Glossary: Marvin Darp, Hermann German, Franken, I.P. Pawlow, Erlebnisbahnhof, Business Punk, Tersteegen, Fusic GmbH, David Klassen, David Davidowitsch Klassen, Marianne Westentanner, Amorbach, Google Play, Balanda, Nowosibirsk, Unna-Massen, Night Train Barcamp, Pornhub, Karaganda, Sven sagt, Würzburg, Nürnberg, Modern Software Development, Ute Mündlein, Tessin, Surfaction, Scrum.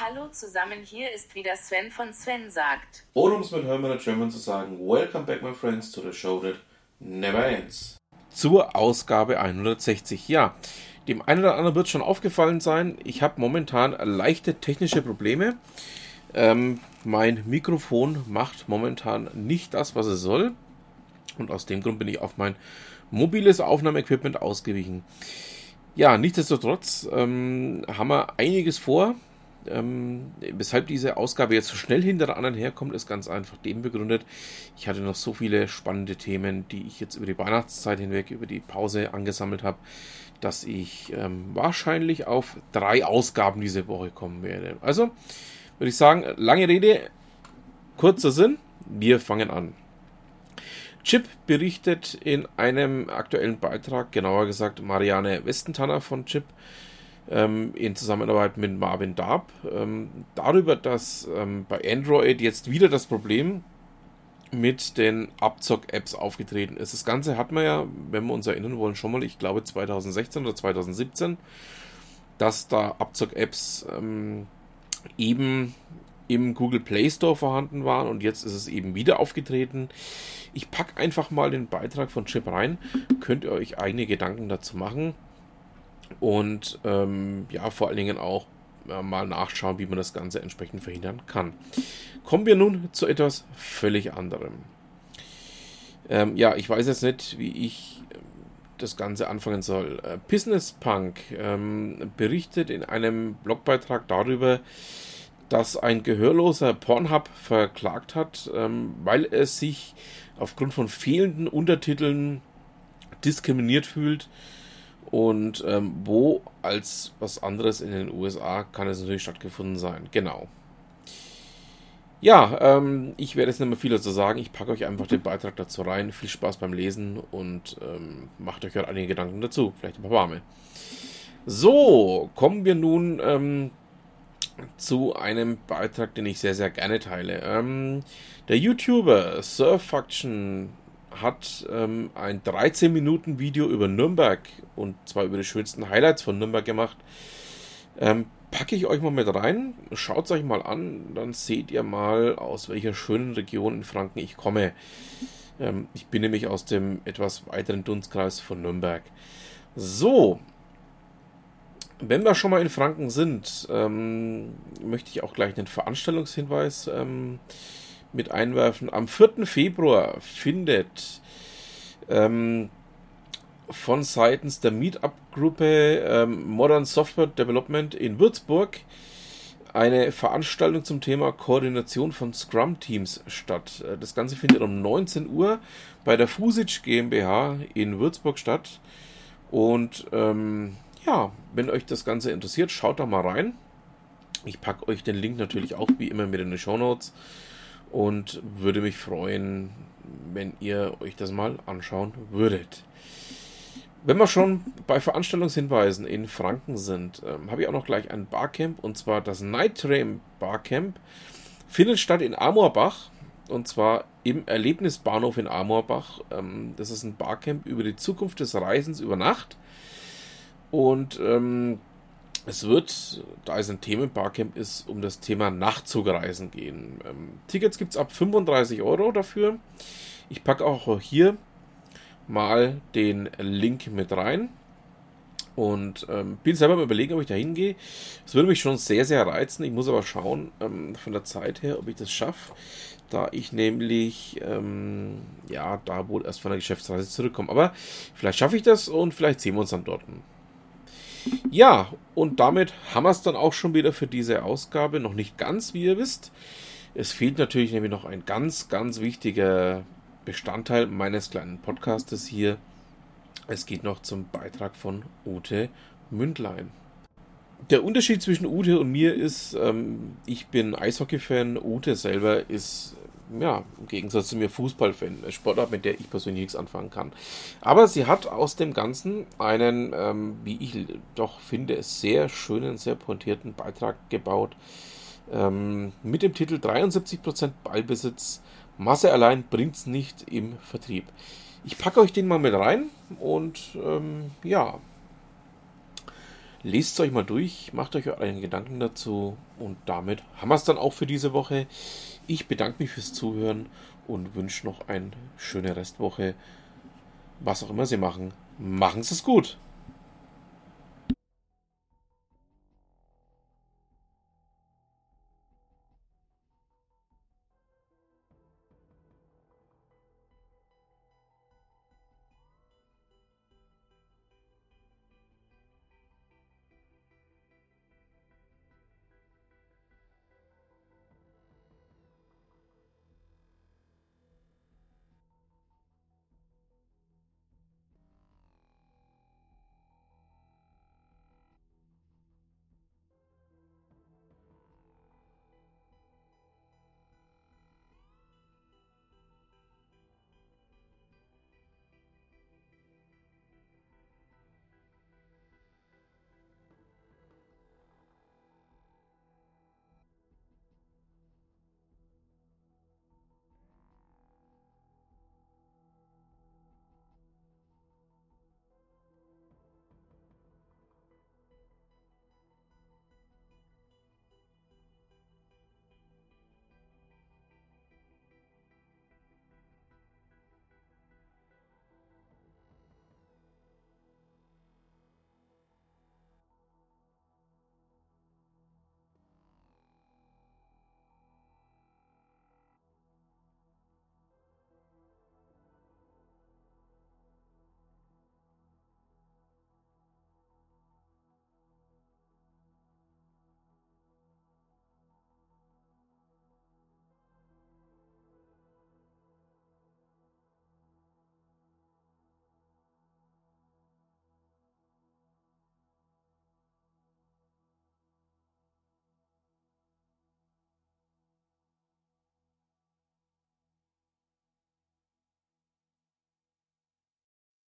Hallo zusammen, hier ist wieder Sven von Sven sagt. Oder um es mit Hermann German zu sagen, welcome back my friends to the show that never ends. Zur Ausgabe 160, ja. Dem einen oder anderen wird schon aufgefallen sein, ich habe momentan leichte technische Probleme. Mein Mikrofon macht momentan nicht das, was es soll. Und aus dem Grund bin ich auf mein mobiles Aufnahmeequipment ausgewichen. Ja, nichtsdestotrotz haben wir einiges vor. Weshalb diese Ausgabe jetzt so schnell hinter der anderen herkommt, ist ganz einfach dem begründet. Ich hatte noch so viele spannende Themen, die ich jetzt über die Weihnachtszeit hinweg, über die Pause angesammelt habe, dass ich wahrscheinlich auf 3 Ausgaben diese Woche kommen werde. Also würde ich sagen, lange Rede, kurzer Sinn, wir fangen an. Chip berichtet in einem aktuellen Beitrag, genauer gesagt Marianne Westentanner von Chip, in Zusammenarbeit mit Marvin Darp, darüber, dass bei Android jetzt wieder das Problem mit den Abzock-Apps aufgetreten ist. Das Ganze hat man ja, wenn wir uns erinnern wollen, schon mal, ich glaube 2016 oder 2017, dass da Abzock-Apps eben im Google Play Store vorhanden waren und jetzt ist es eben wieder aufgetreten. Ich packe einfach mal den Beitrag von Chip rein, könnt ihr euch eigene Gedanken dazu machen. Und ja, vor allen Dingen auch mal nachschauen, wie man das Ganze entsprechend verhindern kann. Kommen wir nun zu etwas völlig anderem. Ja, ich weiß jetzt nicht, wie ich das Ganze anfangen soll. Business Punk berichtet in einem Blogbeitrag darüber, dass ein Gehörloser Pornhub verklagt hat, weil er sich aufgrund von fehlenden Untertiteln diskriminiert fühlt. Und wo als was anderes in den USA kann es natürlich stattgefunden sein. Genau. Ja, ich werde jetzt nicht mehr viel dazu sagen. Ich packe euch einfach den Beitrag dazu rein. Viel Spaß beim Lesen und macht euch halt einige Gedanken dazu. Vielleicht ein paar warme. So, kommen wir nun zu einem Beitrag, den ich sehr, sehr gerne teile. Der YouTuber Surfaction hat ein 13-Minuten-Video über Nürnberg und zwar über die schönsten Highlights von Nürnberg gemacht. Packe ich euch mal mit rein, schaut es euch mal an, dann seht ihr mal, aus welcher schönen Region in Franken ich komme. Ich bin nämlich aus dem etwas weiteren Dunstkreis von Nürnberg. So, wenn wir schon mal in Franken sind, möchte ich auch gleich einen Veranstaltungshinweis mit einwerfen. Am 4. Februar findet von seitens der Meetup-Gruppe Modern Software Development in Würzburg eine Veranstaltung zum Thema Koordination von Scrum-Teams statt. Das Ganze findet um 19 Uhr bei der Fusic GmbH in Würzburg statt. Und ja, wenn euch das Ganze interessiert, schaut da mal rein. Ich packe euch den Link natürlich auch wie immer mit in die Shownotes. Und würde mich freuen, wenn ihr euch das mal anschauen würdet. Wenn wir schon bei Veranstaltungshinweisen in Franken sind, habe ich auch noch gleich ein Barcamp. Und zwar das Night Train Barcamp findet statt in Amorbach. Und zwar im Erlebnisbahnhof in Amorbach. Das ist ein Barcamp über die Zukunft des Reisens über Nacht. Und es wird, da es ein Themenbarcamp ist, um das Thema Nachtzugreisen gehen. Tickets gibt es ab 35 € dafür. Ich packe auch hier mal den Link mit rein. Und bin selber am Überlegen, ob ich da hingehe. Das würde mich schon sehr, sehr reizen. Ich muss aber schauen, von der Zeit her, ob ich das schaffe. Da ich nämlich, ja, da wohl erst von der Geschäftsreise zurückkomme. Aber vielleicht schaffe ich das und vielleicht sehen wir uns dann dort. Ja, und damit haben wir es dann auch schon wieder für diese Ausgabe. Noch nicht ganz, wie ihr wisst. Es fehlt natürlich nämlich noch ein ganz, ganz wichtiger Bestandteil meines kleinen Podcastes hier. Es geht noch zum Beitrag von Ute Mündlein. Der Unterschied zwischen Ute und mir ist, ich bin Eishockey-Fan, Ute selber ist, ja, im Gegensatz zu mir Fußballfan, eine Sportart, mit der ich persönlich nichts anfangen kann. Aber sie hat aus dem Ganzen einen, wie ich doch finde, sehr schönen, sehr pointierten Beitrag gebaut. Mit dem Titel 73% Ballbesitz, Masse allein bringt's nicht im Vertrieb. Ich packe euch den mal mit rein und ja, Lest es euch mal durch, macht euch euren Gedanken dazu und damit haben wir es dann auch für diese Woche. Ich bedanke mich fürs Zuhören und wünsche noch eine schöne Restwoche. Was auch immer Sie machen, machen Sie es gut!